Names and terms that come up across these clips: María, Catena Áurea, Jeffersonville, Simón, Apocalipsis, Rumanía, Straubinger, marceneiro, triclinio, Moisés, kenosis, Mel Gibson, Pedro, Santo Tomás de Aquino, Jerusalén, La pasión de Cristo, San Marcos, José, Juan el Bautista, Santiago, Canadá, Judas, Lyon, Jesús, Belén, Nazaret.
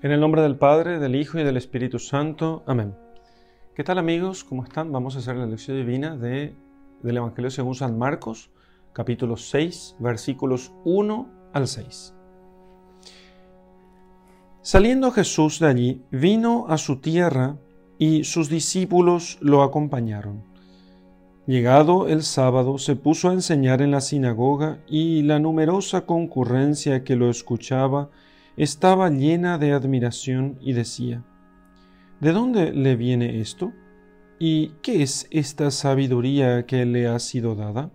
En el nombre del Padre, del Hijo y del Espíritu Santo. Amén. ¿Qué tal, amigos? ¿Cómo están? Vamos a hacer la lección divina del Evangelio según San Marcos, capítulo 6, versículos 1 al 6. Saliendo Jesús de allí, vino a su tierra y sus discípulos lo acompañaron. Llegado el sábado, se puso a enseñar en la sinagoga y la numerosa concurrencia que lo escuchaba estaba llena de admiración y decía: ¿De dónde le viene esto? ¿Y qué es esta sabiduría que le ha sido dada?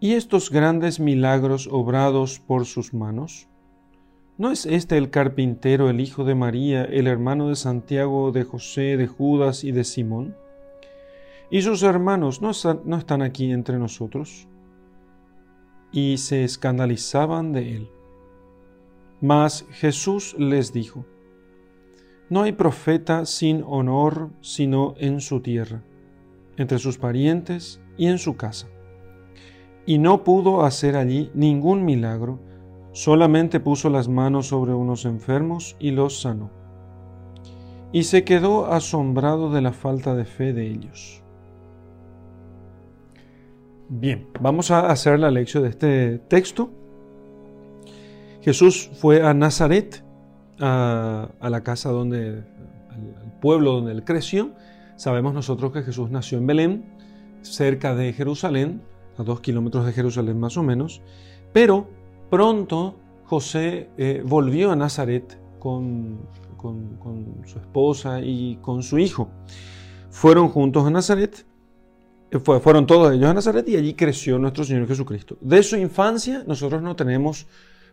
¿Y estos grandes milagros obrados por sus manos? ¿No es este el carpintero, el hijo de María, el hermano de Santiago, de José, de Judas y de Simón? ¿Y sus hermanos no están aquí entre nosotros? Y se escandalizaban de él. Mas Jesús les dijo: No hay profeta sin honor sino en su tierra, entre sus parientes y en su casa. Y no pudo hacer allí ningún milagro, solamente puso las manos sobre unos enfermos y los sanó. Y se quedó asombrado de la falta de fe de ellos. Bien, vamos a hacer la lección de este texto. Jesús fue a Nazaret, a la casa al pueblo donde él creció. Sabemos nosotros que Jesús nació en Belén, cerca de Jerusalén, a 2 kilómetros de Jerusalén más o menos. Pero pronto José volvió a Nazaret con su esposa y con su hijo. Fueron juntos a Nazaret. Fueron todos ellos a Nazaret y allí creció nuestro Señor Jesucristo. De su infancia nosotros no tenemos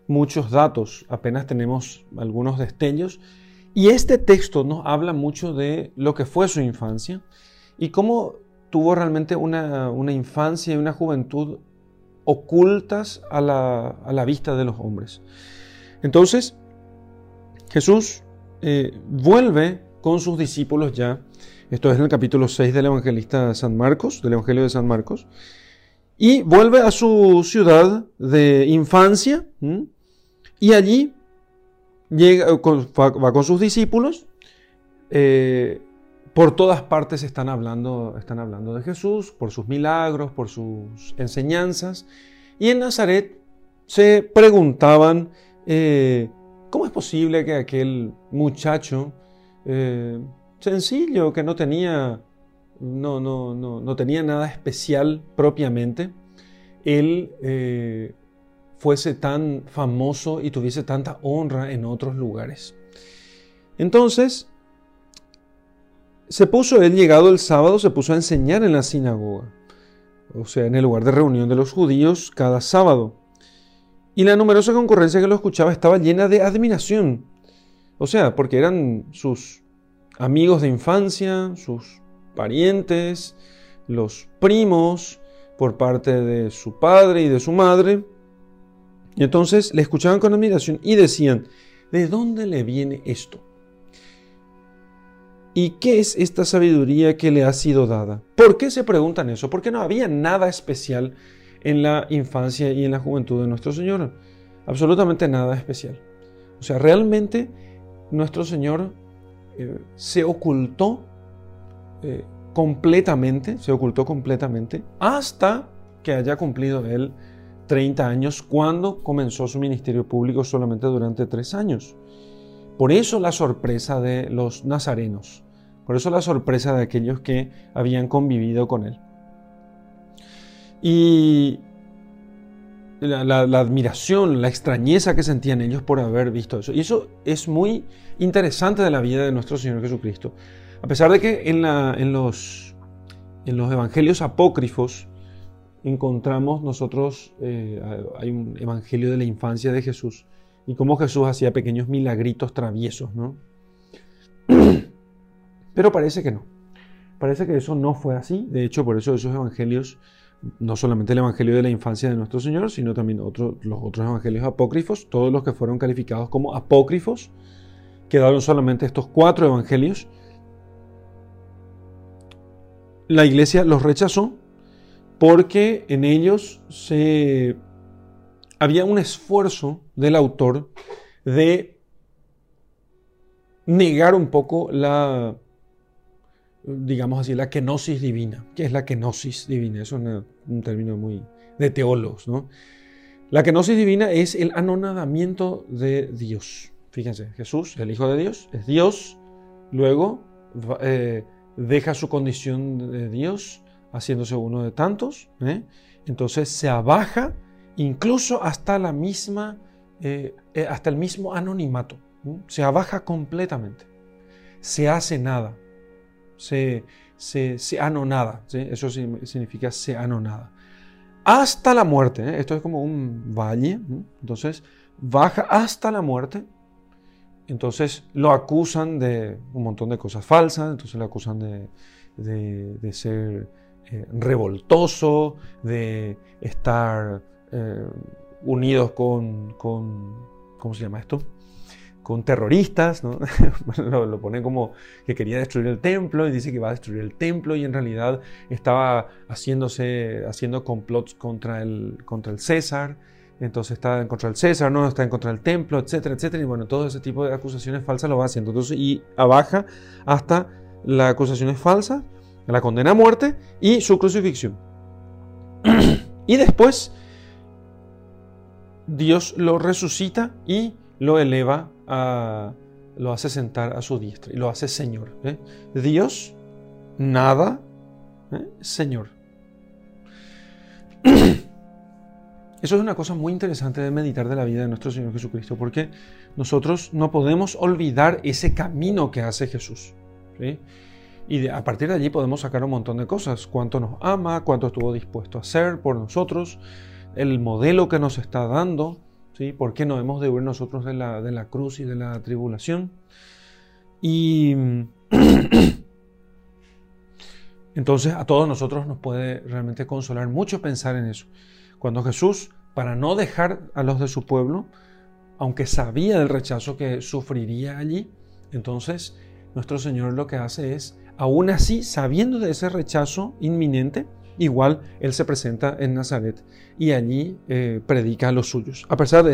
muchos datos, apenas tenemos algunos destellos, y este texto nos habla mucho de lo que fue su infancia y cómo tuvo realmente una infancia y una juventud ocultas a la vista de los hombres. Entonces, Jesús vuelve con sus discípulos ya, esto es en el capítulo 6 del Evangelio de San Marcos, y vuelve a su ciudad de infancia, ¿m? Y allí va con sus discípulos. Por todas partes están hablando de Jesús, por sus milagros, por sus enseñanzas. Y en Nazaret se preguntaban, ¿cómo es posible que aquel muchacho sencillo, que no tenía nada especial propiamente, él fuese tan famoso y tuviese tanta honra en otros lugares? Entonces, llegado el sábado, se puso a enseñar en la sinagoga, o sea, en el lugar de reunión de los judíos cada sábado. Y la numerosa concurrencia que lo escuchaba estaba llena de admiración, o sea, porque eran sus amigos de infancia, sus parientes, los primos, por parte de su padre y de su madre. Y entonces le escuchaban con admiración y decían: ¿De dónde le viene esto? ¿Y qué es esta sabiduría que le ha sido dada? ¿Por qué se preguntan eso? Porque no había nada especial en la infancia y en la juventud de nuestro Señor. Absolutamente nada especial. O sea, realmente nuestro Señor se ocultó completamente hasta que haya cumplido él 30 años, cuando comenzó su ministerio público solamente durante 3 años. Por eso la sorpresa de los nazarenos, por eso la sorpresa de aquellos que habían convivido con él. Y la admiración, la extrañeza que sentían ellos por haber visto eso. Y eso es muy interesante de la vida de nuestro Señor Jesucristo. A pesar de que en los evangelios apócrifos encontramos nosotros, hay un evangelio de la infancia de Jesús y cómo Jesús hacía pequeños milagritos traviesos, ¿no? Pero parece que no. Parece que eso no fue así. De hecho, por eso esos evangelios, no solamente el evangelio de la infancia de nuestro Señor, sino también los otros evangelios apócrifos, todos los que fueron calificados como apócrifos, quedaron solamente estos 4 evangelios. La iglesia los rechazó porque en ellos había un esfuerzo del autor de negar un poco la, digamos así, la kenosis divina. ¿Qué es la kenosis divina? Eso es un término muy de teólogos, ¿no? La kenosis divina es el anonadamiento de Dios. Fíjense, Jesús, el Hijo de Dios, es Dios, luego deja su condición de Dios, haciéndose uno de tantos, ¿eh? Entonces se abaja incluso hasta la misma, hasta el mismo anonimato, ¿eh? Se abaja completamente, se hace nada, se anonada, ¿sí? Eso significa se anonada. Hasta la muerte, ¿eh? Esto es como un valle, ¿eh? Entonces baja hasta la muerte. Entonces lo acusan de un montón de cosas falsas, entonces lo acusan de ser revoltoso, de estar unidos con, ¿cómo se llama esto? Con terroristas, ¿no? Lo pone como que quería destruir el templo y dice que va a destruir el templo y en realidad estaba haciendo complots contra el César. Entonces está en contra del César, no está en contra del templo, etcétera, etcétera. Y bueno, todo ese tipo de acusaciones falsas lo va haciendo. Entonces, y abaja hasta las acusaciones falsas, la condena a muerte y su crucifixión. Y después, Dios lo resucita y lo eleva, lo hace sentar a su diestra y lo hace Señor. ¿Eh? Dios, nada, ¿eh? Señor. Eso es una cosa muy interesante de meditar de la vida de nuestro Señor Jesucristo, porque nosotros no podemos olvidar ese camino que hace Jesús, ¿sí? Y a partir de allí podemos sacar un montón de cosas. Cuánto nos ama, cuánto estuvo dispuesto a hacer por nosotros, el modelo que nos está dando, ¿sí? Por qué no hemos de huir nosotros de la cruz y de la tribulación. Y entonces a todos nosotros nos puede realmente consolar mucho pensar en eso. Cuando Jesús, para no dejar a los de su pueblo, aunque sabía del rechazo que sufriría allí, entonces nuestro Señor lo que hace es, aún así, sabiendo de ese rechazo inminente, igual Él se presenta en Nazaret y allí predica a los suyos. A pesar de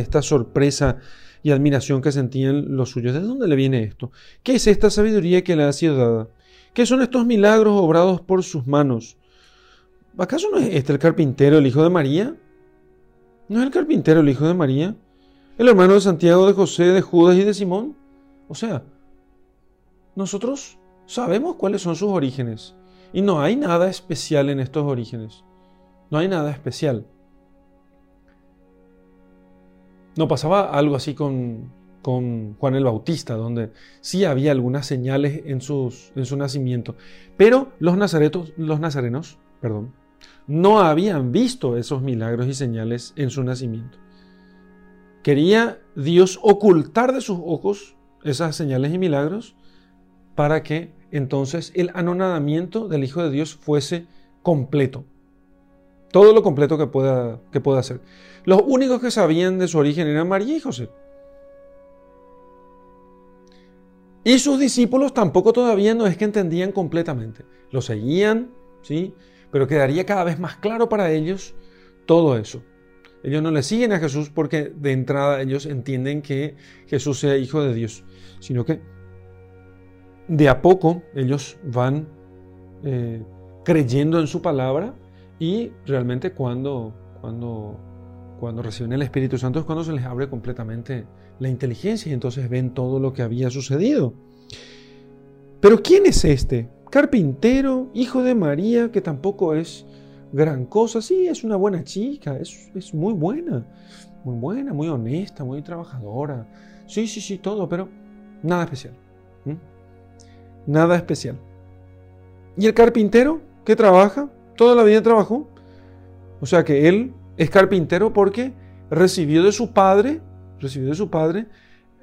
esta sorpresa y admiración que sentían los suyos, ¿de dónde le viene esto? ¿Qué es esta sabiduría que le ha sido dada? ¿Qué son estos milagros obrados por sus manos? ¿Acaso no es este el carpintero, el hijo de María? ¿No es el carpintero, el hijo de María? ¿El hermano de Santiago, de José, de Judas y de Simón? O sea, nosotros sabemos cuáles son sus orígenes. Y no hay nada especial en estos orígenes. No hay nada especial. No pasaba algo así con Juan el Bautista, donde sí había algunas señales en su nacimiento. Pero los nazarenos no habían visto esos milagros y señales en su nacimiento. Quería Dios ocultar de sus ojos esas señales y milagros para que entonces el anonadamiento del Hijo de Dios fuese completo. Todo lo completo que pueda hacer. Los únicos que sabían de su origen eran María y José. Y sus discípulos tampoco todavía no es que entendían completamente. Lo seguían, ¿sí? Pero quedaría cada vez más claro para ellos todo eso. Ellos no le siguen a Jesús porque de entrada ellos entienden que Jesús sea Hijo de Dios, sino que de a poco ellos van creyendo en su palabra y realmente cuando reciben el Espíritu Santo es cuando se les abre completamente la inteligencia y entonces ven todo lo que había sucedido. Pero ¿quién es este? Carpintero, hijo de María, que tampoco es gran cosa. Sí, es una buena chica, es muy buena, muy honesta, muy trabajadora. Sí, todo, pero nada especial. ¿Mm? Nada especial. ¿Y el carpintero que trabaja? Toda la vida trabajó. O sea que él es carpintero porque recibió de su padre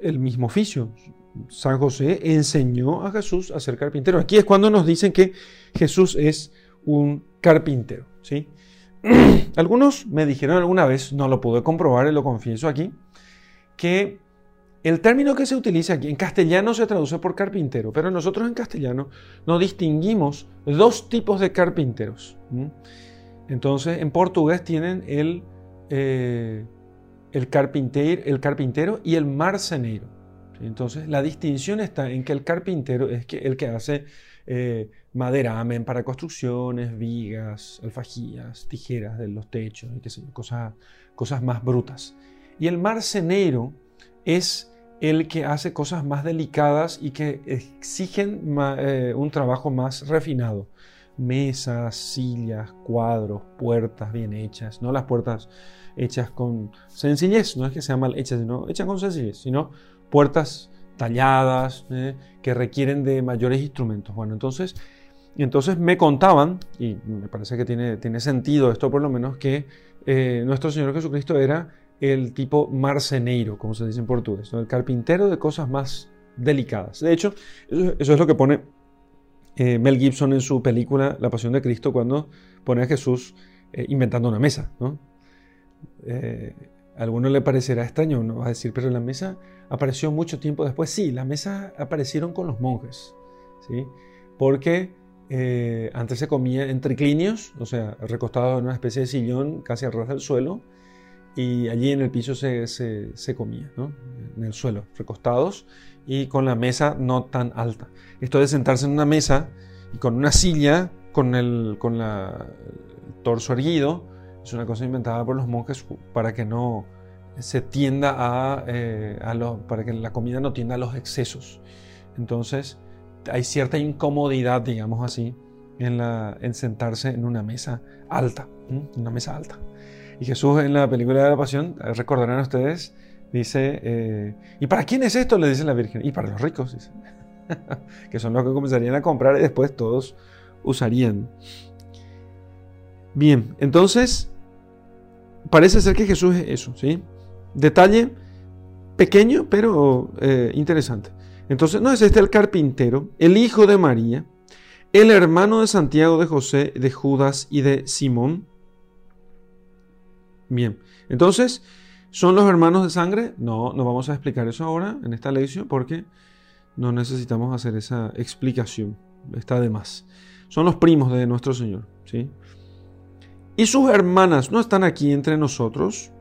el mismo oficio. San José enseñó a Jesús a ser carpintero. Aquí es cuando nos dicen que Jesús es un carpintero, ¿sí? Algunos me dijeron alguna vez, no lo pude comprobar y lo confieso aquí, que el término que se utiliza aquí en castellano se traduce por carpintero, pero nosotros en castellano no distinguimos dos tipos de carpinteros. Entonces en portugués tienen el carpintero y el marceneiro. Entonces, la distinción está en que el carpintero es el que hace maderamen para construcciones, vigas, alfajillas, tijeras de los techos, y qué sé yo, cosas más brutas. Y el marcenero es el que hace cosas más delicadas y que exigen un trabajo más refinado. Mesas, sillas, cuadros, puertas bien hechas, no las puertas hechas con sencillez, no es que sean mal hechas, sino hechas con sencillez, sino puertas talladas, que requieren de mayores instrumentos. Bueno, entonces me contaban, y me parece que tiene sentido esto por lo menos, que nuestro Señor Jesucristo era el tipo marceneiro, como se dice en portugués, ¿no? El carpintero de cosas más delicadas. De hecho, eso es lo que pone Mel Gibson en su película La pasión de Cristo, cuando pone a Jesús inventando una mesa, ¿no? A alguno le parecerá extraño, ¿no? Va a decir, pero la mesa apareció mucho tiempo después. Sí, las mesas aparecieron con los monjes, ¿sí? Porque antes se comía en triclinios, o sea, recostado en una especie de sillón casi al ras del suelo, y allí en el piso se comía, ¿no? En el suelo, recostados, y con la mesa no tan alta. Esto de sentarse en una mesa y con una silla, con el torso erguido, es una cosa inventada por los monjes para que no se tienda para que la comida no tienda a los excesos. Entonces hay cierta incomodidad, digamos así, en sentarse en una mesa alta, una mesa alta. Y Jesús, en la película de la Pasión, recordarán ustedes, dice, ¿y para quién es esto?, le dice la Virgen. Y para los ricos, dice, que son los que comenzarían a comprar y después todos usarían. Bien, entonces parece ser que Jesús es eso, ¿sí? Detalle pequeño pero interesante. Entonces, no es este el carpintero, el hijo de María, el hermano de Santiago, de José, de Judas y de Simón. Bien, entonces, ¿son los hermanos de sangre? No, no vamos a explicar eso ahora en esta lección porque no necesitamos hacer esa explicación, está de más. Son los primos de nuestro Señor, ¿sí? Y sus hermanas no están aquí entre nosotros.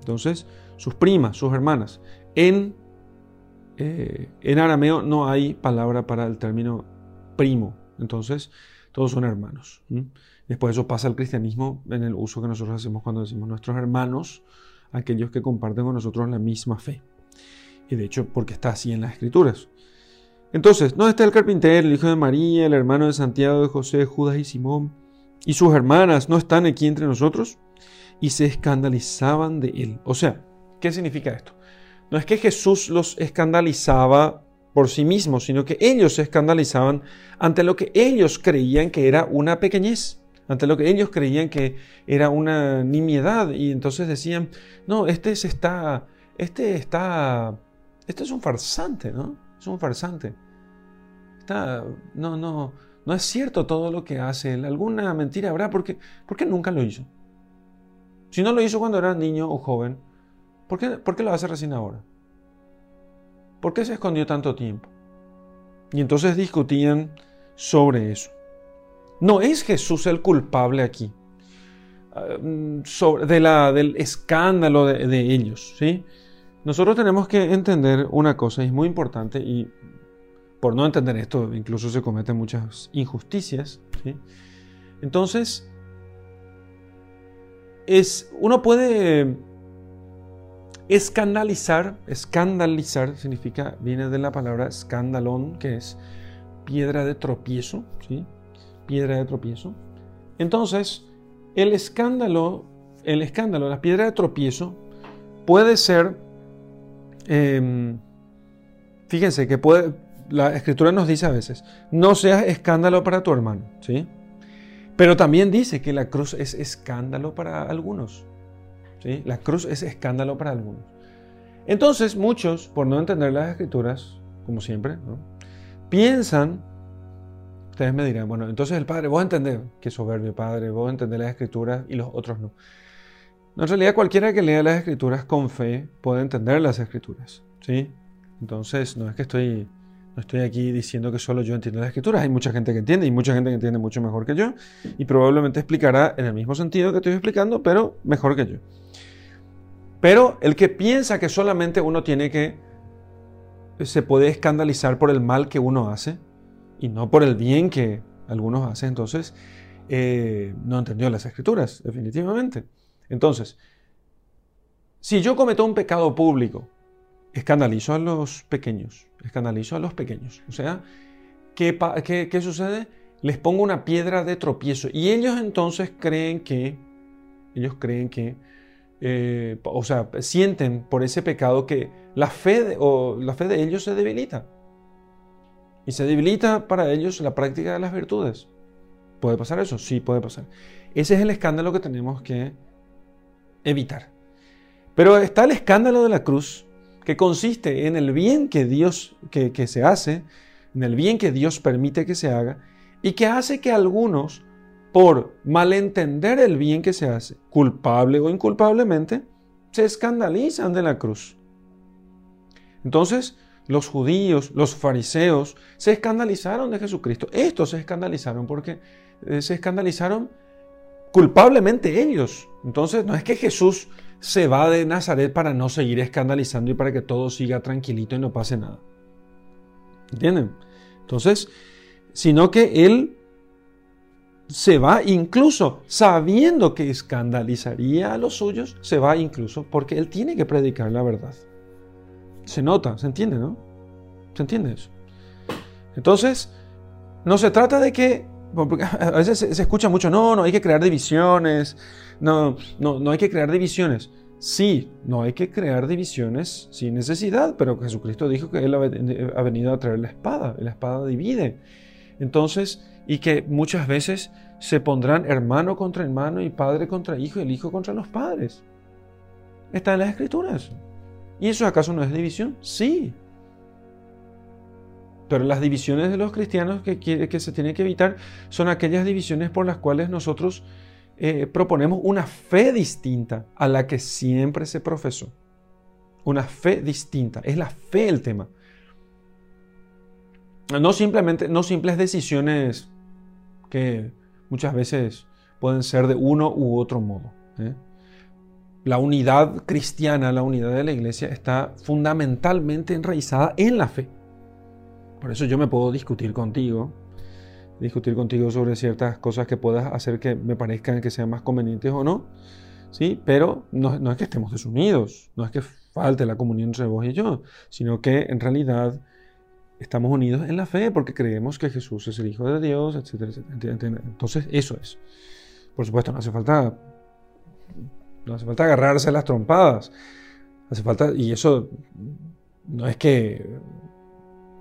Entonces, sus primas, sus hermanas. En arameo no hay palabra para el término primo. Entonces, todos son hermanos. Después eso pasa al cristianismo en el uso que nosotros hacemos cuando decimos nuestros hermanos, aquellos que comparten con nosotros la misma fe. Y de hecho, porque está así en las Escrituras. Entonces, no está el carpintero, el hijo de María, el hermano de Santiago, de José, Judas y Simón. Y sus hermanas no están aquí entre nosotros, y se escandalizaban de él. O sea, ¿qué significa esto? No es que Jesús los escandalizaba por sí mismo, sino que ellos se escandalizaban ante lo que ellos creían que era una pequeñez, ante lo que ellos creían que era una nimiedad, y entonces decían, no, este es un farsante, ¿no? Es un farsante. No es cierto todo lo que hace él. Alguna mentira habrá, porque nunca lo hizo. Si no lo hizo cuando era niño o joven, ¿por qué lo hace recién ahora? ¿Por qué se escondió tanto tiempo? Y entonces discutían sobre eso. No es Jesús el culpable aquí del escándalo de ellos, ¿sí? Nosotros tenemos que entender una cosa, es muy importante, y por no entender esto, incluso se cometen muchas injusticias, ¿sí? Entonces, uno puede escandalizar significa, viene de la palabra escandalón, que es piedra de tropiezo, ¿sí? Piedra de tropiezo. Entonces, el escándalo, la piedra de tropiezo puede ser, fíjense que la Escritura nos dice a veces, no seas escándalo para tu hermano, ¿sí? Pero también dice que la cruz es escándalo para algunos, ¿sí? La cruz es escándalo para algunos. Entonces muchos, por no entender las Escrituras, como siempre, ¿no?, piensan, ustedes me dirán, bueno, entonces el padre, vos entendés, qué soberbio padre, vos entendés las Escrituras y los otros no. En realidad cualquiera que lea las Escrituras con fe puede entender las Escrituras, ¿sí? Entonces no es que no estoy aquí diciendo que solo yo entiendo las Escrituras. Hay mucha gente que entiende, y mucha gente que entiende mucho mejor que yo, y probablemente explicará en el mismo sentido que estoy explicando, pero mejor que yo. Pero el que piensa que solamente uno tiene que se puede escandalizar por el mal que uno hace y no por el bien que algunos hacen. Entonces, no entendió las Escrituras, definitivamente. Entonces, si yo cometo un pecado público, escandalizo a los pequeños, O sea, ¿qué sucede? Les pongo una piedra de tropiezo y ellos entonces creen que sienten por ese pecado que la fe de ellos se debilita. Y se debilita para ellos la práctica de las virtudes. ¿Puede pasar eso? Sí, puede pasar. Ese es el escándalo que tenemos que evitar. Pero está el escándalo de la cruz, que consiste en el bien que Dios que se hace, en el bien que Dios permite que se haga, y que hace que algunos, por malentender el bien que se hace, culpable o inculpablemente, se escandalizan de la cruz. Entonces, los judíos, los fariseos, se escandalizaron de Jesucristo. Estos se escandalizaron porque se escandalizaron culpablemente ellos. Entonces, no es que Jesús se va de Nazaret para no seguir escandalizando y para que todo siga tranquilito y no pase nada. ¿Entienden? Entonces, sino que Él se va incluso sabiendo que escandalizaría a los suyos, se va incluso porque Él tiene que predicar la verdad. Se nota, se entiende, ¿no? Se entiende eso. Entonces, no se trata de que, porque a veces se escucha mucho, no hay que crear divisiones, no hay que crear divisiones. Sí, no hay que crear divisiones sin necesidad, pero Jesucristo dijo que Él ha venido a traer la espada divide. Entonces, y que muchas veces se pondrán hermano contra hermano y padre contra hijo y el hijo contra los padres. Está en las Escrituras. ¿Y eso acaso no es división? Sí. Pero las divisiones de los cristianos que se tienen que evitar son aquellas divisiones por las cuales nosotros proponemos una fe distinta a la que siempre se profesó. Una fe distinta. Es la fe el tema. No simples decisiones que muchas veces pueden ser de uno u otro modo, ¿eh? La unidad cristiana, la unidad de la iglesia está fundamentalmente enraizada en la fe. Por eso yo me puedo discutir contigo sobre ciertas cosas que puedas hacer que me parezcan que sean más convenientes o no, ¿sí? Pero no es que estemos desunidos, no es que falte la comunión entre vos y yo, sino que en realidad estamos unidos en la fe porque creemos que Jesús es el Hijo de Dios, etcétera, etcétera. Entonces, eso es. Por supuesto, no hace falta agarrarse las trompadas. Hace falta, y eso no es que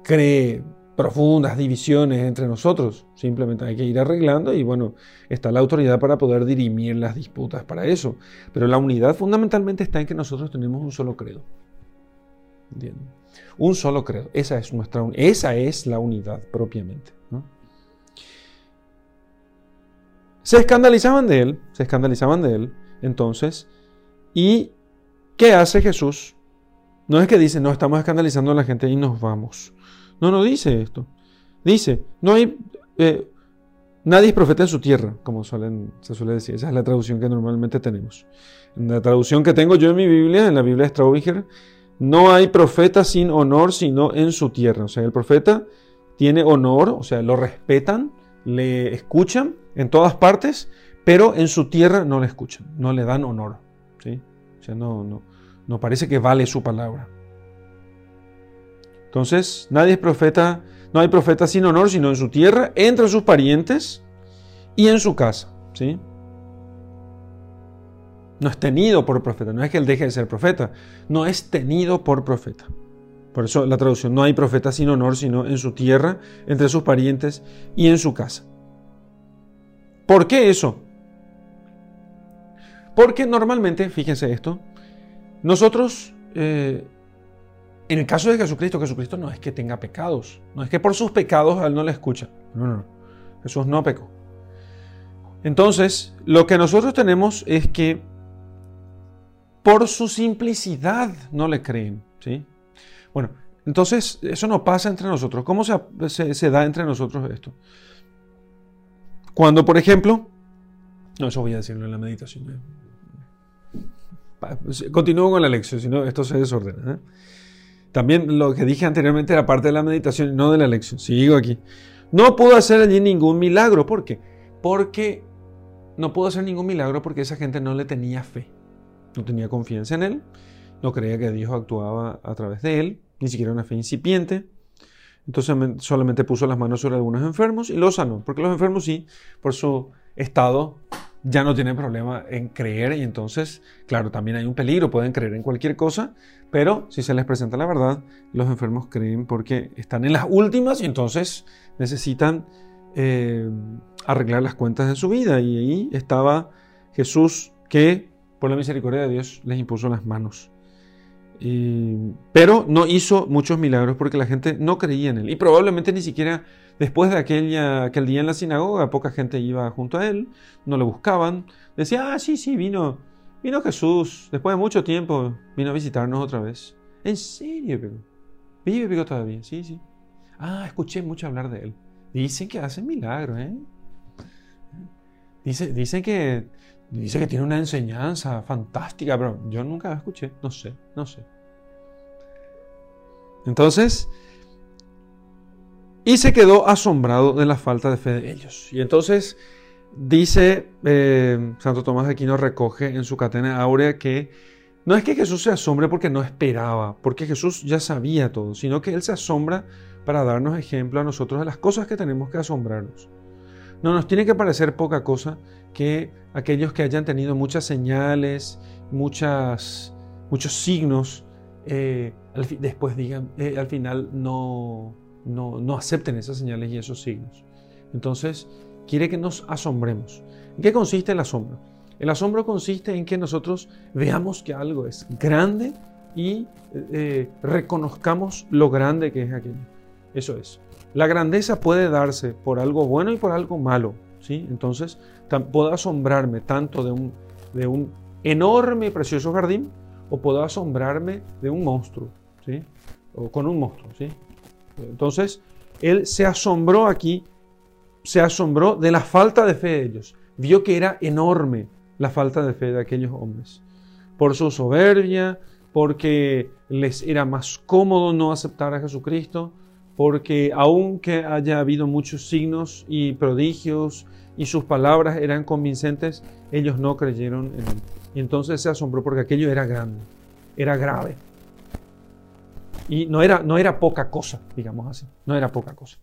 cree profundas divisiones entre nosotros. Simplemente hay que ir arreglando y bueno, está la autoridad para poder dirimir las disputas para eso. Pero la unidad fundamentalmente está en que nosotros tenemos un solo credo. ¿Entienden? Un solo credo. Esa es la unidad propiamente, ¿no? Se escandalizaban de él. Entonces, ¿y qué hace Jesús? No es que dice, no, estamos escandalizando a la gente y nos vamos. No dice esto. Dice, no hay... nadie es profeta en su tierra, como se suele decir. Esa es la traducción que normalmente tenemos. En la traducción que tengo yo en mi Biblia, en la Biblia de Straubinger, no hay profeta sin honor sino en su tierra. O sea, el profeta tiene honor, o sea, lo respetan, le escuchan en todas partes, pero en su tierra no le escuchan, no le dan honor, ¿sí? O sea, no parece que vale su palabra. Entonces, nadie es profeta, no hay profeta sin honor, sino en su tierra, entre sus parientes y en su casa, ¿sí? No es tenido por profeta, no es que él deje de ser profeta, no es tenido por profeta. Por eso la traducción, no hay profeta sin honor, sino en su tierra, entre sus parientes y en su casa. ¿Por qué eso? Porque normalmente, fíjense esto, nosotros, en el caso de Jesucristo no es que tenga pecados, no es que por sus pecados a él no le escucha, no, Jesús no pecó. Entonces, lo que nosotros tenemos es que por su simplicidad no le creen, ¿sí? Bueno, entonces, eso no pasa entre nosotros. ¿Cómo se da entre nosotros esto? Cuando, por ejemplo, no, eso voy a decirlo en la meditación, continúo con la lección, si no esto se desordena, ¿eh? También lo que dije anteriormente era parte de la meditación y no de la lección. Sigo aquí. No pudo hacer allí ningún milagro. ¿Por qué? Porque no pudo hacer ningún milagro porque esa gente no le tenía fe. No tenía confianza en él. No creía que Dios actuaba a través de él. Ni siquiera una fe incipiente. Entonces solamente puso las manos sobre algunos enfermos y los sanó. Porque los enfermos sí, por su estado, ya no tienen problema en creer. Y entonces, claro, también hay un peligro. Pueden creer en cualquier cosa. Pero si se les presenta la verdad, los enfermos creen porque están en las últimas. Y entonces necesitan arreglar las cuentas de su vida. Y ahí estaba Jesús que, por la misericordia de Dios, les impuso las manos. Pero no hizo muchos milagros porque la gente no creía en él. Y probablemente ni siquiera después de aquel día en la sinagoga, poca gente iba junto a él, no lo buscaban. Decía, ah, sí, vino Jesús, después de mucho tiempo, vino a visitarnos otra vez. ¿En serio, Pico? ¿Vive Pico todavía? Sí. Ah, escuché mucho hablar de él. Dicen que hace milagros, ¿eh? Dice que tiene una enseñanza fantástica, pero yo nunca la escuché, no sé. Entonces, y se quedó asombrado de la falta de fe de ellos. Y entonces dice, Santo Tomás de Aquino recoge en su Catena Áurea que no es que Jesús se asombre porque no esperaba, porque Jesús ya sabía todo, sino que él se asombra para darnos ejemplo a nosotros de las cosas que tenemos que asombrarnos. No nos tiene que parecer poca cosa que aquellos que hayan tenido muchas señales, muchos signos, después digan, al final no acepten esas señales y esos signos. Entonces, quiere que nos asombremos. ¿En qué consiste el asombro? El asombro consiste en que nosotros veamos que algo es grande y reconozcamos lo grande que es aquello. Eso es. La grandeza puede darse por algo bueno y por algo malo, ¿sí? Entonces, puedo asombrarme tanto de un enorme y precioso jardín, o puedo asombrarme de un monstruo, ¿sí? O con un monstruo, ¿sí? Entonces, él se asombró aquí, se asombró de la falta de fe de ellos. Vio que era enorme la falta de fe de aquellos hombres. Por su soberbia, porque les era más cómodo no aceptar a Jesucristo, porque aunque haya habido muchos signos y prodigios y sus palabras eran convincentes, ellos no creyeron en él. Y entonces se asombró porque aquello era grande, era grave. Y no era poca cosa, digamos así, no era poca cosa.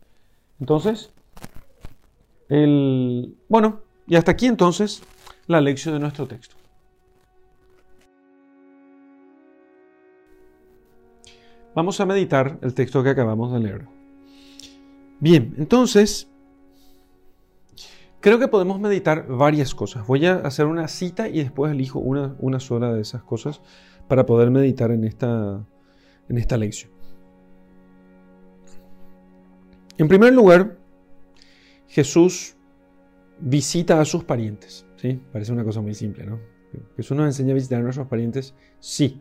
Entonces, bueno, y hasta aquí entonces la lección de nuestro texto. Vamos a meditar el texto que acabamos de leer. Bien, entonces, creo que podemos meditar varias cosas. Voy a hacer una cita y después elijo una sola de esas cosas para poder meditar en esta lección. En primer lugar, Jesús visita a sus parientes, ¿sí? Parece una cosa muy simple, ¿no? Jesús nos enseña a visitar a nuestros parientes, sí.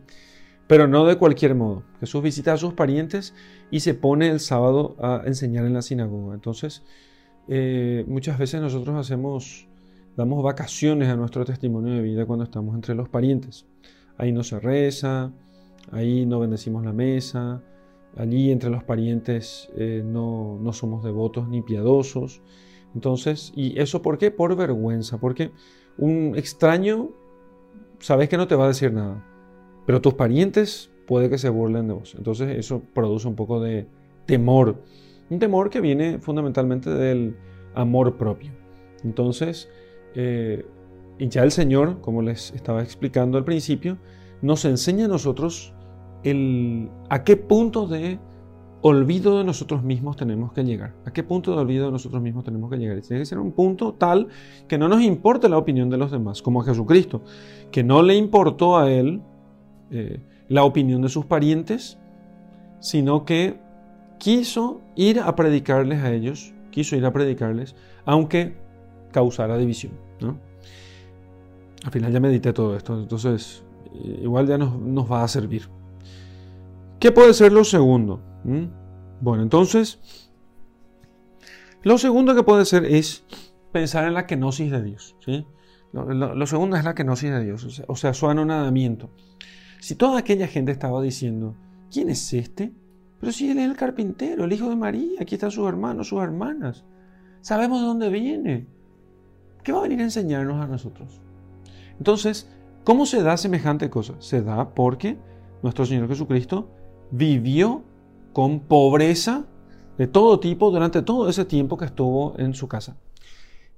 Pero no de cualquier modo. Jesús visita a sus parientes y se pone el sábado a enseñar en la sinagoga. Entonces, muchas veces nosotros damos vacaciones a nuestro testimonio de vida cuando estamos entre los parientes. Ahí no se reza, ahí no bendecimos la mesa, allí entre los parientes no somos devotos ni piadosos. Entonces, ¿y eso por qué? Por vergüenza, porque un extraño sabes que no te va a decir nada. Pero tus parientes puede que se burlen de vos. Entonces eso produce un poco de temor. Un temor que viene fundamentalmente del amor propio. Entonces, y ya el Señor, como les estaba explicando al principio, nos enseña a nosotros a qué punto de olvido de nosotros mismos tenemos que llegar. ¿A qué punto de olvido de nosotros mismos tenemos que llegar? Y tiene que ser un punto tal que no nos importe la opinión de los demás, como a Jesucristo, que no le importó a él la opinión de sus parientes, sino que quiso ir a predicarles a ellos, aunque causara división, ¿no? Al final ya medité todo esto, entonces igual ya nos va a servir. ¿Qué puede ser lo segundo? Bueno, entonces, lo segundo que puede ser es pensar en la kenosis de Dios, ¿sí? Lo segundo es la kenosis de Dios, o sea, su anonadamiento. Si toda aquella gente estaba diciendo ¿quién es este? Pero si él es el carpintero, el hijo de María, aquí están sus hermanos, sus hermanas. Sabemos de dónde viene. ¿Qué va a venir a enseñarnos a nosotros? Entonces, ¿cómo se da semejante cosa? Se da porque nuestro Señor Jesucristo vivió con pobreza de todo tipo durante todo ese tiempo que estuvo en su casa.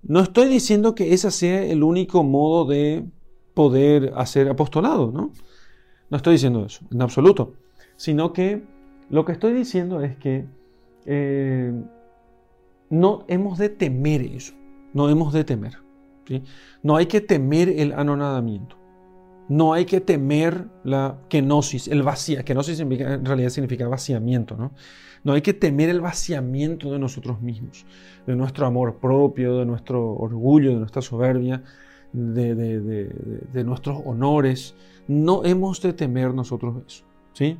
No estoy diciendo que ese sea el único modo de poder hacer apostolado, ¿no? No estoy diciendo eso, en absoluto. Sino que lo que estoy diciendo es que no hemos de temer eso. No hemos de temer, ¿sí? No hay que temer el anonadamiento. No hay que temer la kenosis, el vacío. Kenosis en realidad significa vaciamiento, ¿no? No hay que temer el vaciamiento de nosotros mismos, de nuestro amor propio, de nuestro orgullo, de nuestra soberbia, de nuestros honores. No hemos de temer nosotros eso, ¿sí?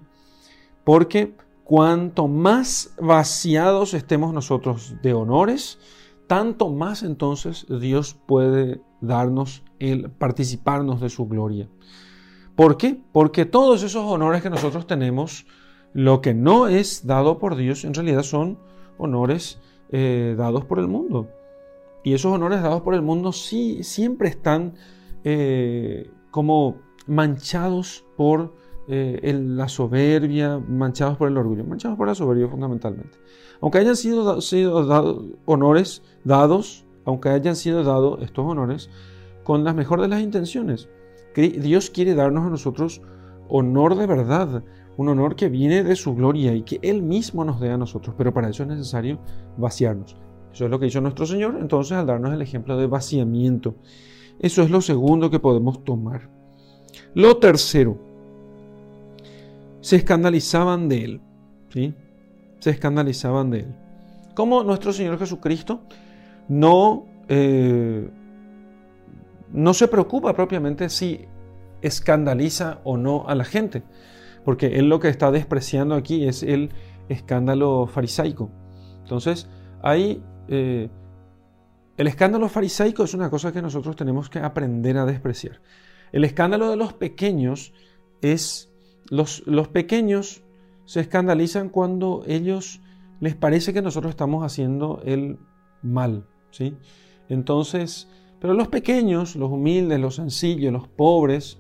Porque cuanto más vaciados estemos nosotros de honores, tanto más entonces Dios puede darnos, participarnos de su gloria. ¿Por qué? Porque todos esos honores que nosotros tenemos, lo que no es dado por Dios, en realidad son honores dados por el mundo. Y esos honores dados por el mundo sí, siempre están como manchados por la soberbia, manchados por el orgullo, manchados por la soberbia fundamentalmente. Aunque hayan sido dados estos honores con las mejores de las intenciones. Dios quiere darnos a nosotros honor de verdad, un honor que viene de su gloria y que Él mismo nos dé a nosotros, pero para eso es necesario vaciarnos. Eso es lo que hizo nuestro Señor, entonces, al darnos el ejemplo de vaciamiento. Eso es lo segundo que podemos tomar. Lo tercero, se escandalizaban de Él, ¿sí? Se escandalizaban de Él. Como nuestro Señor Jesucristo no se preocupa propiamente si escandaliza o no a la gente, porque Él lo que está despreciando aquí es el escándalo farisaico. Entonces, el escándalo farisaico es una cosa que nosotros tenemos que aprender a despreciar. El escándalo de los pequeños es... Los pequeños se escandalizan cuando ellos les parece que nosotros estamos haciendo el mal, ¿sí? Entonces, pero los pequeños, los humildes, los sencillos, los pobres,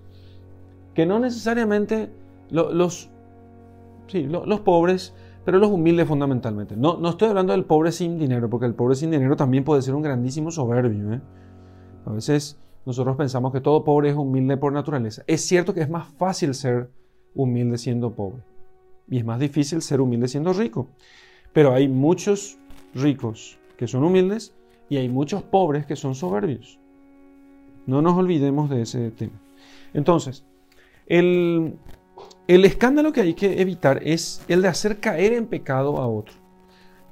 que no necesariamente los pobres, pero los humildes fundamentalmente. No estoy hablando del pobre sin dinero, porque el pobre sin dinero también puede ser un grandísimo soberbio, ¿eh? A veces nosotros pensamos que todo pobre es humilde por naturaleza. Es cierto que es más fácil ser humilde siendo pobre. Y es más difícil ser humilde siendo rico. Pero hay muchos ricos que son humildes y hay muchos pobres que son soberbios. No nos olvidemos de ese tema. Entonces, el escándalo que hay que evitar es el de hacer caer en pecado a otro.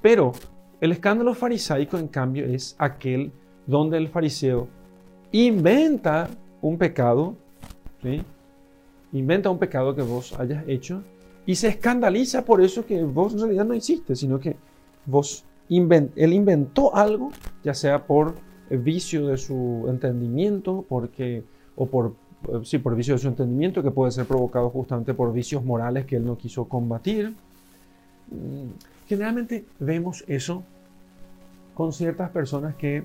Pero el escándalo farisaico, en cambio, es aquel donde el fariseo inventa un pecado, ¿sí? Inventa un pecado que vos hayas hecho y se escandaliza por eso que vos en realidad no hiciste, sino que él inventó algo, ya sea por vicio de su entendimiento, por vicio de su entendimiento, que puede ser provocado justamente por vicios morales que él no quiso combatir. Generalmente vemos eso con ciertas personas que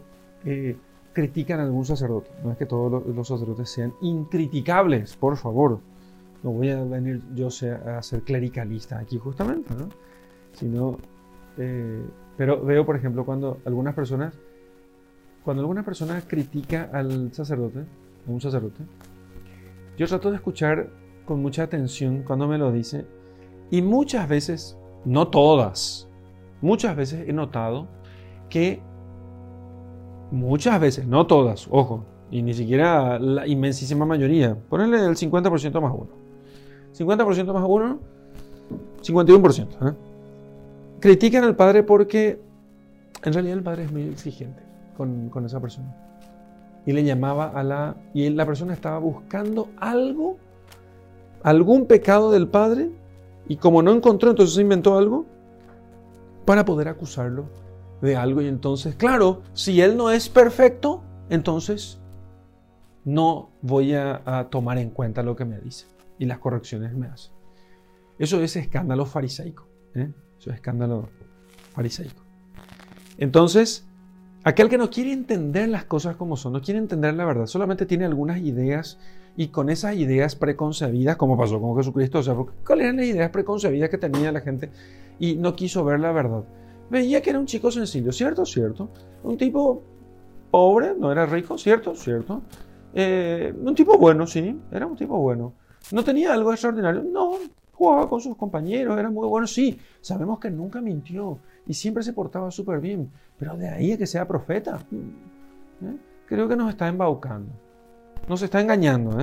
critican a algún sacerdote. No es que todos los sacerdotes sean incriticables, por favor. No voy a venir yo a ser clericalista aquí justamente, ¿no? Pero veo, por ejemplo, cuando alguna persona critica al sacerdote, a un sacerdote, yo trato de escuchar con mucha atención cuando me lo dice, y muchas veces, no todas, muchas veces he notado que, muchas veces, no todas, ojo, y ni siquiera la inmensísima mayoría, ponenle el 50% más uno, 50% más uno, 51%, critican al padre porque en realidad el padre es muy exigente con esa persona y le llamaba y la persona estaba buscando algún pecado del padre, y como no encontró, entonces inventó algo para poder acusarlo de algo. Y entonces, claro, si él no es perfecto, entonces no voy a tomar en cuenta lo que me dice y las correcciones que me hace. Eso es escándalo fariseico. Eso es escándalo fariseico. Entonces, aquel que no quiere entender las cosas como son, no quiere entender la verdad, solamente tiene algunas ideas y con esas ideas preconcebidas, como pasó con Jesucristo, o sea, ¿cuáles eran las ideas preconcebidas que tenía la gente? Y no quiso ver la verdad. Veía que era un chico sencillo, ¿cierto? ¿Cierto? Un tipo pobre, no era rico, ¿cierto? ¿Cierto? Un tipo bueno, sí, era un tipo bueno. ¿No tenía algo extraordinario? No, jugaba con sus compañeros, era muy bueno, sí. Sabemos que nunca mintió y siempre se portaba súper bien, pero de ahí a que sea profeta, creo que nos está embaucando. Nos está engañando,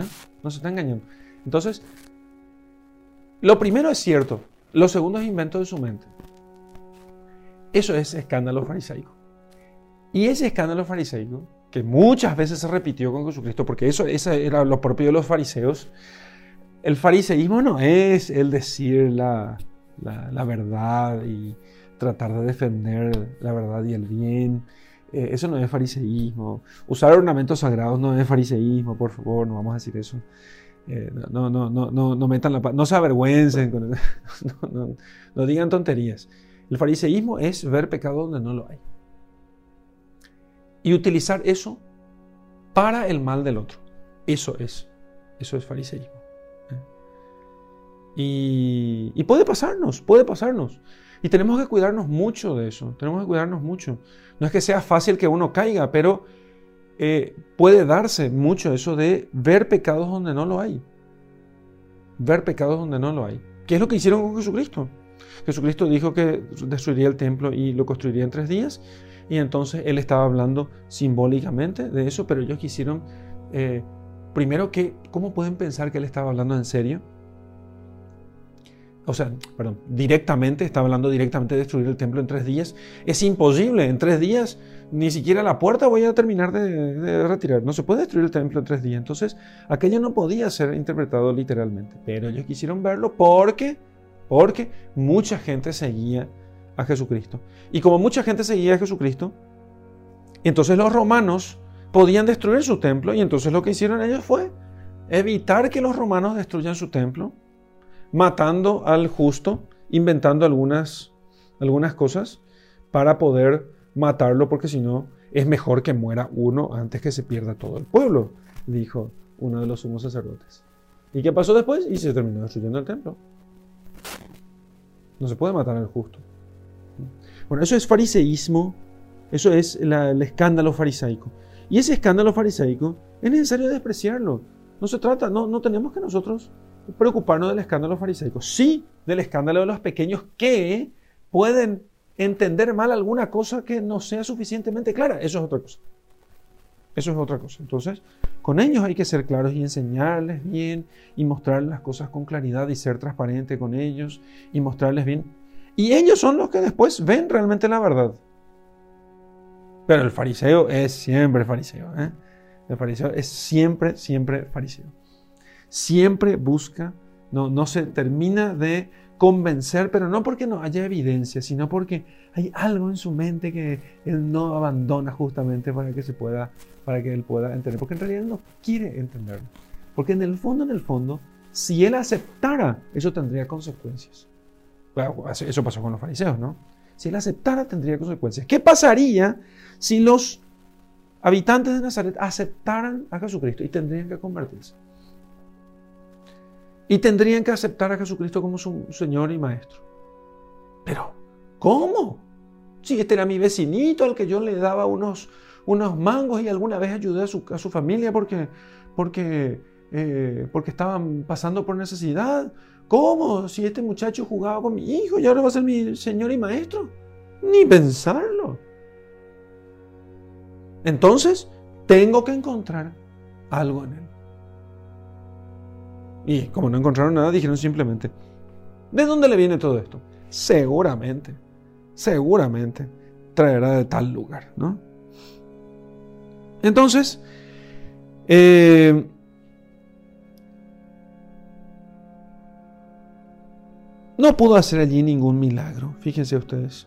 Nos está engañando. Entonces, lo primero es cierto, lo segundo es invento de su mente. Eso es escándalo fariseico. Y ese escándalo fariseico, que muchas veces se repitió con Jesucristo, porque eso era lo propio de los fariseos, el fariseísmo no es el decir la verdad y tratar de defender la verdad y el bien. Eso no es fariseísmo. Usar ornamentos sagrados no es fariseísmo, por favor, no vamos a decir eso. No metan la pata, no se avergüencen, no digan tonterías. El fariseísmo es ver pecado donde no lo hay y utilizar eso para el mal del otro. Eso es fariseísmo. Y puede pasarnos. Y tenemos que cuidarnos mucho de eso, No es que sea fácil que uno caiga, pero puede darse mucho eso de ver pecados donde no lo hay. ¿Qué es lo que hicieron con Jesucristo? Jesucristo dijo que destruiría el templo y lo construiría en 3 días, y entonces Él estaba hablando simbólicamente de eso, pero ellos quisieron, primero, que ¿cómo pueden pensar que Él estaba hablando en serio? O sea, perdón, está hablando directamente de destruir el templo en 3 días. Es imposible, en 3 días ni siquiera la puerta voy a terminar de retirar. No se puede destruir el templo en 3 días. Entonces, aquello no podía ser interpretado literalmente. Pero ellos quisieron verlo porque mucha gente seguía a Jesucristo. Y como mucha gente seguía a Jesucristo, entonces los romanos podían destruir su templo. Y entonces lo que hicieron ellos fue evitar que los romanos destruyan su templo, matando al justo, inventando algunas cosas para poder matarlo, porque si no, es mejor que muera uno antes que se pierda todo el pueblo, dijo uno de los sumos sacerdotes. ¿Y qué pasó después? Y se terminó destruyendo el templo. No se puede matar al justo. Bueno, eso es fariseísmo, eso es el escándalo farisaico. Y ese escándalo farisaico es necesario despreciarlo. No tenemos que nosotros preocuparnos del escándalo fariseico, sí del escándalo de los pequeños que pueden entender mal alguna cosa que no sea suficientemente clara. Eso es otra cosa. Entonces, con ellos hay que ser claros y enseñarles bien y mostrarles las cosas con claridad y ser transparente con ellos y mostrarles bien. Y ellos son los que después ven realmente la verdad. Pero el fariseo es siempre fariseo, El fariseo es siempre fariseo. Siempre busca, no se termina de convencer, pero no porque no haya evidencia, sino porque hay algo en su mente que él no abandona justamente para que él pueda entender. Porque en realidad él no quiere entenderlo. Porque en el fondo, si él aceptara, eso tendría consecuencias. Bueno, eso pasó con los fariseos, ¿no? Si él aceptara, tendría consecuencias. ¿Qué pasaría si los habitantes de Nazaret aceptaran a Jesucristo y tendrían que convertirse? Y tendrían que aceptar a Jesucristo como su Señor y Maestro. Pero, ¿cómo? Si este era mi vecinito al que yo le daba unos mangos y alguna vez ayudé a su familia porque estaban pasando por necesidad. ¿Cómo? Si este muchacho jugaba con mi hijo y ahora va a ser mi Señor y Maestro. Ni pensarlo. Entonces, tengo que encontrar algo en él. Y como no encontraron nada, dijeron simplemente, ¿de dónde le viene todo esto? Seguramente traerá de tal lugar, ¿no? Entonces, no pudo hacer allí ningún milagro, fíjense ustedes,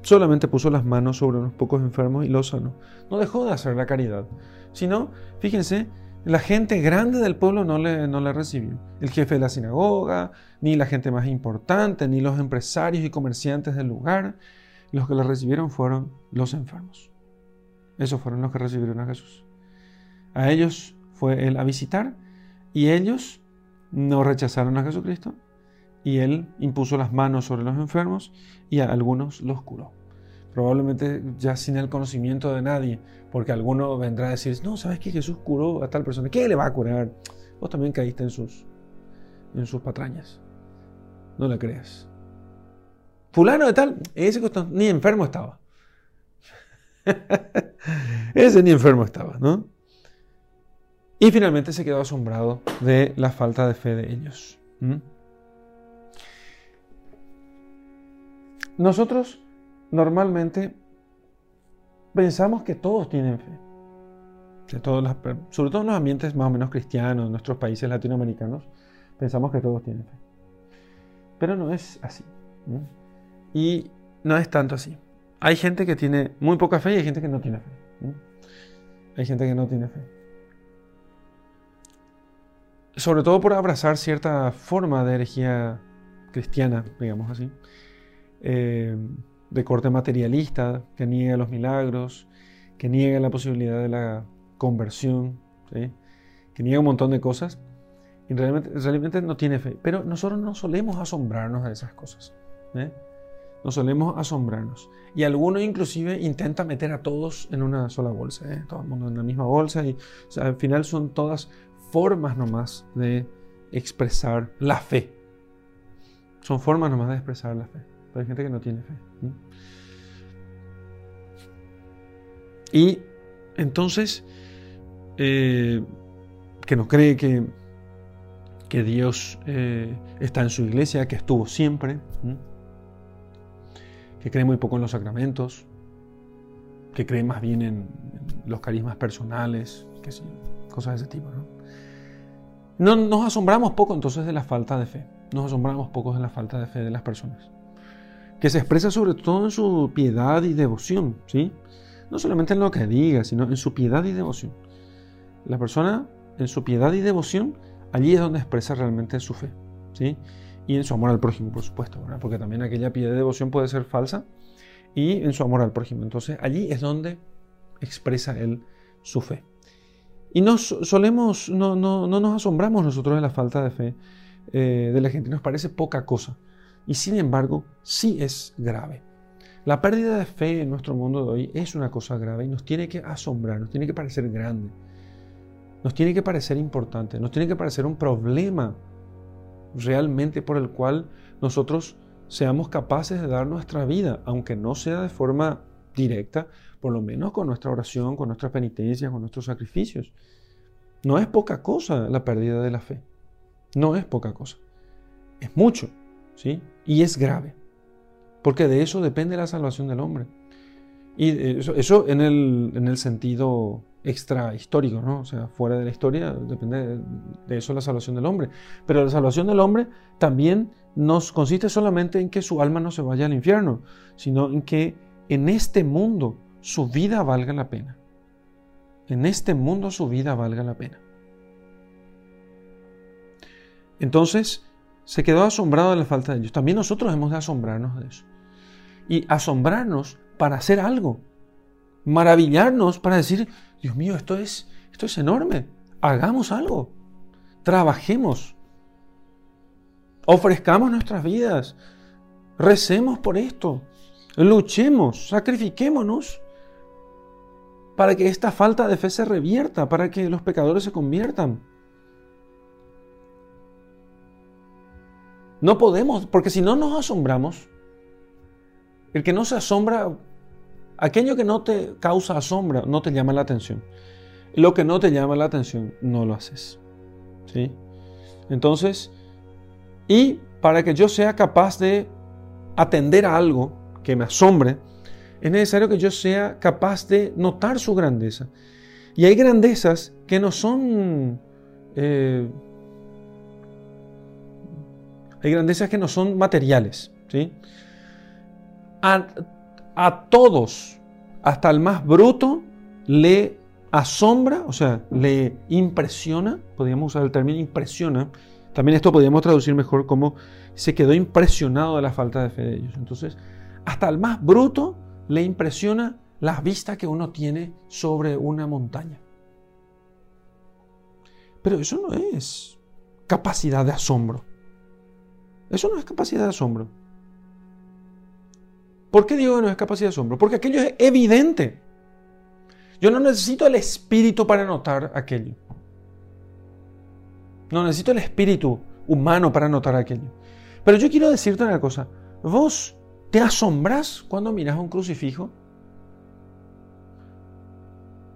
Solamente puso las manos sobre unos pocos enfermos y los sanó. No dejó de hacer la caridad, sino, fíjense, La gente grande del pueblo no le recibió. El jefe de la sinagoga, ni la gente más importante, ni los empresarios y comerciantes del lugar. Los que le recibieron fueron los enfermos. Esos fueron los que recibieron a Jesús. A ellos fue Él a visitar y ellos no rechazaron a Jesucristo. Y Él impuso las manos sobre los enfermos y a algunos los curó. Probablemente ya sin el conocimiento de nadie, porque alguno vendrá a decir, no, ¿sabes que Jesús curó a tal persona? ¿Qué le va a curar? Vos también caíste en sus patrañas. No le creas. Fulano de tal, ese ni enfermo estaba. Ese ni enfermo estaba, ¿no? Y finalmente se quedó asombrado de la falta de fe de ellos. Nosotros normalmente pensamos que todos tienen fe, sobre todo en los ambientes más o menos cristianos, en nuestros países latinoamericanos, pensamos que todos tienen fe. Pero no es así, ¿no? Y no es tanto así. Hay gente que tiene muy poca fe y hay gente que no tiene fe, ¿no? Hay gente que no tiene fe. Sobre todo por abrazar cierta forma de herejía cristiana, digamos así, de corte materialista, que niega los milagros, que niega la posibilidad de la conversión, ¿sí? Que niega un montón de cosas y realmente no tiene fe. Pero nosotros no solemos asombrarnos de esas cosas, ¿sí? No solemos asombrarnos. Y algunos inclusive intenta meter a todos en una sola bolsa, ¿eh? Todo el mundo en la misma bolsa y, o sea, al final son todas formas nomás de expresar la fe. Son formas nomás de expresar la fe. Pero hay gente que no tiene fe. Y entonces, que no cree que Dios está en su iglesia, que estuvo siempre, que cree muy poco en los sacramentos, que cree más bien en los carismas personales, que sí, cosas de ese tipo, ¿no? Nos asombramos poco entonces de la falta de fe. Nos asombramos poco de la falta de fe de las personas, que se expresa sobre todo en su piedad y devoción, ¿sí? No solamente en lo que diga, sino en su piedad y devoción. La persona, en su piedad y devoción, allí es donde expresa realmente su fe, ¿sí? Y en su amor al prójimo, por supuesto, ¿verdad? Porque también aquella piedad y devoción puede ser falsa, y en su amor al prójimo. Entonces, allí es donde expresa él su fe. Y no nos asombramos nosotros de la falta de fe de la gente, nos parece poca cosa. Y sin embargo, sí es grave. La pérdida de fe en nuestro mundo de hoy es una cosa grave y nos tiene que asombrar, nos tiene que parecer grande, nos tiene que parecer importante, nos tiene que parecer un problema realmente por el cual nosotros seamos capaces de dar nuestra vida, aunque no sea de forma directa, por lo menos con nuestra oración, con nuestras penitencias, con nuestros sacrificios. No es poca cosa la pérdida de la fe. No es poca cosa. Es mucho, ¿sí? Y es grave, porque de eso depende la salvación del hombre. Y eso en el sentido extrahistórico, ¿no? O sea, fuera de la historia, depende de eso la salvación del hombre. Pero la salvación del hombre también nos consiste solamente en que su alma no se vaya al infierno, sino en que en este mundo su vida valga la pena. En este mundo su vida valga la pena. Entonces, se quedó asombrado de la falta de ellos. También nosotros hemos de asombrarnos de eso. Y asombrarnos para hacer algo. Maravillarnos para decir, Dios mío, esto es enorme. Hagamos algo. Trabajemos. Ofrezcamos nuestras vidas. Recemos por esto. Luchemos. Sacrifiquémonos para que esta falta de fe se revierta, para que los pecadores se conviertan. No podemos, porque si no nos asombramos, el que no se asombra, aquello que no te causa asombro, no te llama la atención. Lo que no te llama la atención, no lo haces, ¿sí? Entonces, y para que yo sea capaz de atender a algo que me asombre, es necesario que yo sea capaz de notar su grandeza. Y hay grandezas que no son... Hay grandezas que no son materiales, ¿sí? A todos, hasta al más bruto, le asombra, o sea, le impresiona, podríamos usar el término impresiona, también esto podríamos traducir mejor como se quedó impresionado de la falta de fe de ellos. Entonces, hasta al más bruto le impresiona la vista que uno tiene sobre una montaña. Pero eso no es capacidad de asombro. Eso no es capacidad de asombro. ¿Por qué digo que no es capacidad de asombro? Porque aquello es evidente. Yo no necesito el espíritu para notar aquello. No necesito el espíritu humano para notar aquello. Pero yo quiero decirte una cosa. ¿Vos te asombras cuando miras un crucifijo?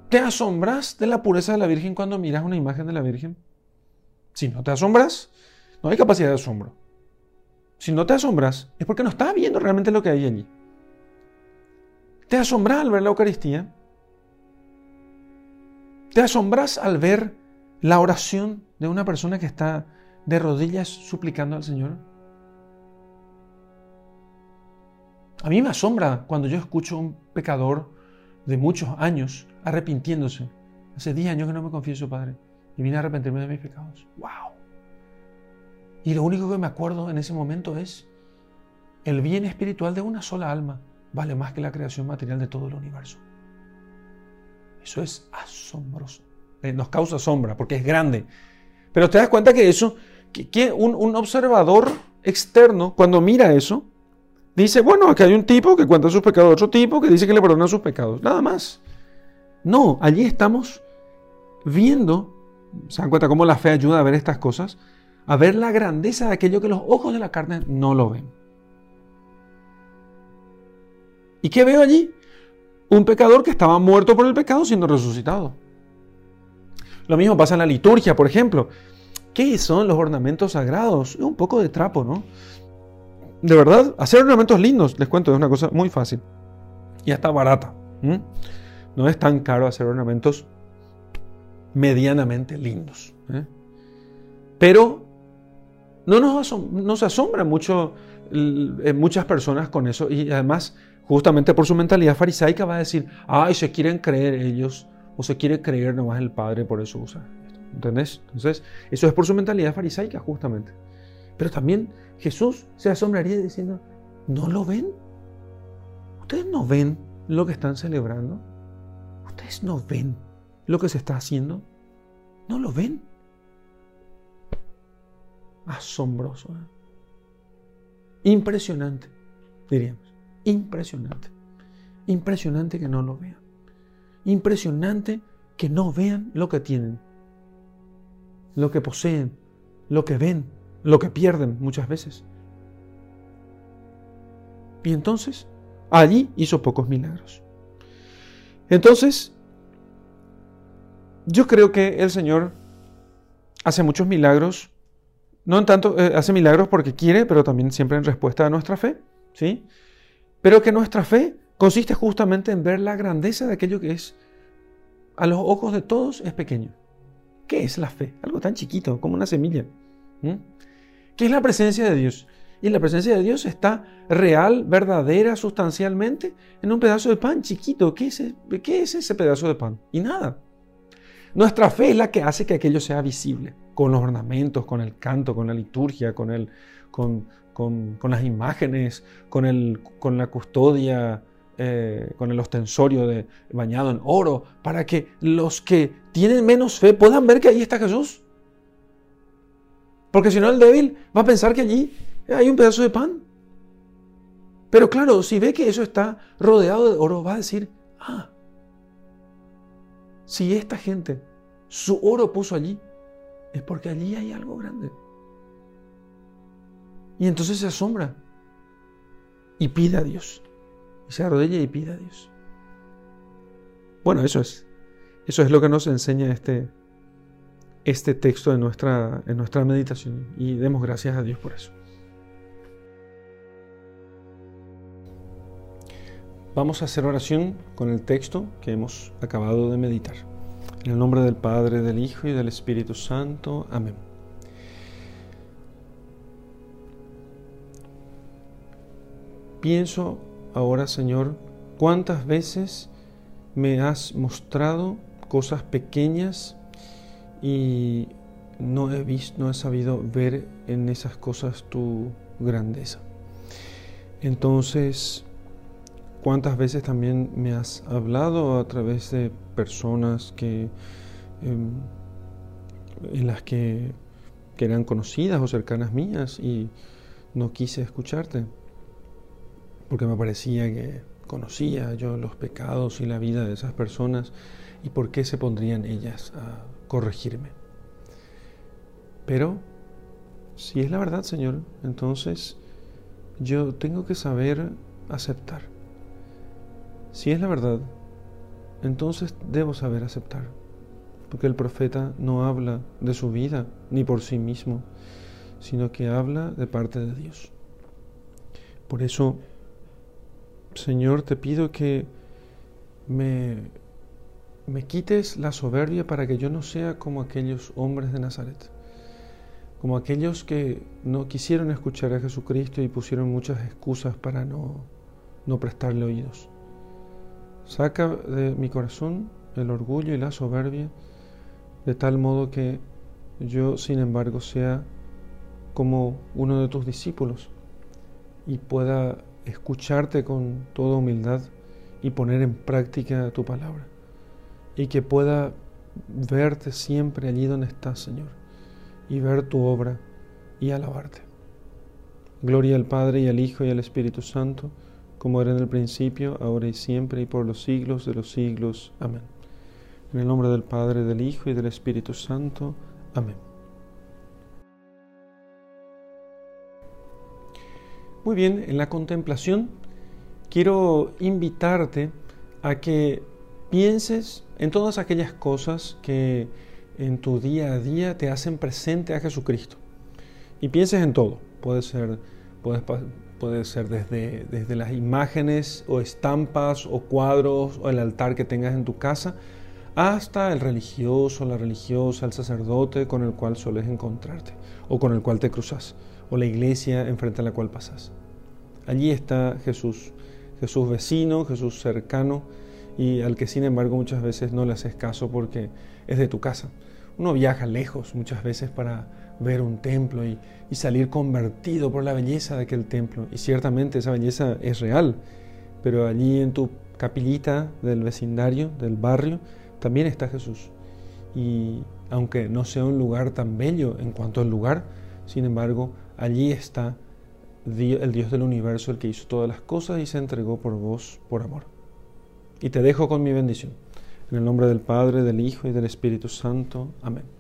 ¿Te asombras de la pureza de la Virgen cuando miras una imagen de la Virgen? Si no te asombras, no hay capacidad de asombro. Si no te asombras, es porque no estás viendo realmente lo que hay allí. Te asombras al ver la Eucaristía. Te asombras al ver la oración de una persona que está de rodillas suplicando al Señor. A mí me asombra cuando yo escucho a un pecador de muchos años arrepintiéndose. Hace 10 años que no me confieso, Padre, y vine a arrepentirme de mis pecados. ¡Wow! Y lo único que me acuerdo en ese momento es el bien espiritual de una sola alma vale más que la creación material de todo el universo. Eso es asombroso. Nos causa asombro porque es grande. Pero te das cuenta que eso, que un observador externo, cuando mira eso, dice, bueno, aquí hay un tipo que cuenta sus pecados, otro tipo que dice que le perdona sus pecados. Nada más. No, allí estamos viendo, se dan cuenta cómo la fe ayuda a ver estas cosas, a ver la grandeza de aquello que los ojos de la carne no lo ven. ¿Y qué veo allí? Un pecador que estaba muerto por el pecado siendo resucitado. Lo mismo pasa en la liturgia, por ejemplo. ¿Qué son los ornamentos sagrados? Un poco de trapo, ¿no? De verdad, hacer ornamentos lindos, les cuento, es una cosa muy fácil. Y hasta barata. No es tan caro hacer ornamentos medianamente lindos. Pero no se asombra mucho muchas personas con eso. Y además, justamente por su mentalidad farisaica va a decir, ay, se quieren creer ellos, o se quiere creer nomás el Padre, por eso usa esto. ¿Entendés? Entonces, eso es por su mentalidad farisaica, justamente. Pero también Jesús se asombraría diciendo, ¿no lo ven? ¿Ustedes no ven lo que están celebrando? ¿Ustedes no ven lo que se está haciendo? ¿No lo ven? Asombroso. Impresionante, diríamos. Impresionante. Impresionante que no lo vean. Impresionante que no vean lo que tienen, lo que poseen, lo que ven, lo que pierden muchas veces. Y entonces, allí hizo pocos milagros. Entonces, yo creo que el Señor hace muchos milagros. No en tanto, hace milagros porque quiere, pero también siempre en respuesta a nuestra fe, ¿sí? Pero que nuestra fe consiste justamente en ver la grandeza de aquello que es, a los ojos de todos, es pequeño. ¿Qué es la fe? Algo tan chiquito, como una semilla. ¿Qué es la presencia de Dios? Y la presencia de Dios está real, verdadera, sustancialmente, en un pedazo de pan chiquito. ¿Qué es ese pedazo de pan? Y nada. Nuestra fe es la que hace que aquello sea visible, con los ornamentos, con el canto, con la liturgia, con las imágenes, con la custodia, con el ostensorio bañado en oro, para que los que tienen menos fe puedan ver que ahí está Jesús. Porque si no, el débil va a pensar que allí hay un pedazo de pan. Pero claro, si ve que eso está rodeado de oro, va a decir, ah, si esta gente su oro puso allí, es porque allí hay algo grande. Y entonces se asombra y pide a Dios. Y se arrodilla y pide a Dios. Bueno, eso es lo que nos enseña este texto en nuestra meditación. Y demos gracias a Dios por eso. Vamos a hacer oración con el texto que hemos acabado de meditar. En el nombre del Padre, del Hijo y del Espíritu Santo. Amén. Pienso ahora, Señor, cuántas veces me has mostrado cosas pequeñas y no he sabido ver en esas cosas tu grandeza. Entonces, ¿cuántas veces también me has hablado a través de personas que, en las que eran conocidas o cercanas mías, y no quise escucharte? Porque me parecía que conocía yo los pecados y la vida de esas personas, y por qué se pondrían ellas a corregirme. Pero, si es la verdad, Señor, entonces yo tengo que saber aceptar. Si es la verdad, entonces debo saber aceptar, porque el profeta no habla de su vida ni por sí mismo, sino que habla de parte de Dios. Por eso, Señor, te pido que me quites la soberbia para que yo no sea como aquellos hombres de Nazaret, como aquellos que no quisieron escuchar a Jesucristo y pusieron muchas excusas para no prestarle oídos. Saca de mi corazón el orgullo y la soberbia, de tal modo que yo, sin embargo, sea como uno de tus discípulos y pueda escucharte con toda humildad y poner en práctica tu palabra. Y que pueda verte siempre allí donde estás, Señor, y ver tu obra y alabarte. Gloria al Padre, y al Hijo, y al Espíritu Santo, como era en el principio, ahora y siempre, y por los siglos de los siglos. Amén. En el nombre del Padre, del Hijo y del Espíritu Santo. Amén. Muy bien, en la contemplación quiero invitarte a que pienses en todas aquellas cosas que en tu día a día te hacen presente a Jesucristo. Y pienses en todo. Puede ser desde las imágenes o estampas o cuadros o el altar que tengas en tu casa, hasta el religioso, la religiosa, el sacerdote con el cual sueles encontrarte o con el cual te cruzas, o la iglesia enfrente a la cual pasas. Allí está Jesús, Jesús vecino, Jesús cercano, y al que sin embargo muchas veces no le haces caso porque es de tu casa. Uno viaja lejos muchas veces para ver un templo y salir convertido por la belleza de aquel templo. Y ciertamente esa belleza es real, pero allí en tu capillita del vecindario, del barrio, también está Jesús. Y aunque no sea un lugar tan bello en cuanto al lugar, sin embargo, allí está el Dios del universo, el que hizo todas las cosas y se entregó por vos, por amor. Y te dejo con mi bendición. En el nombre del Padre, del Hijo y del Espíritu Santo. Amén.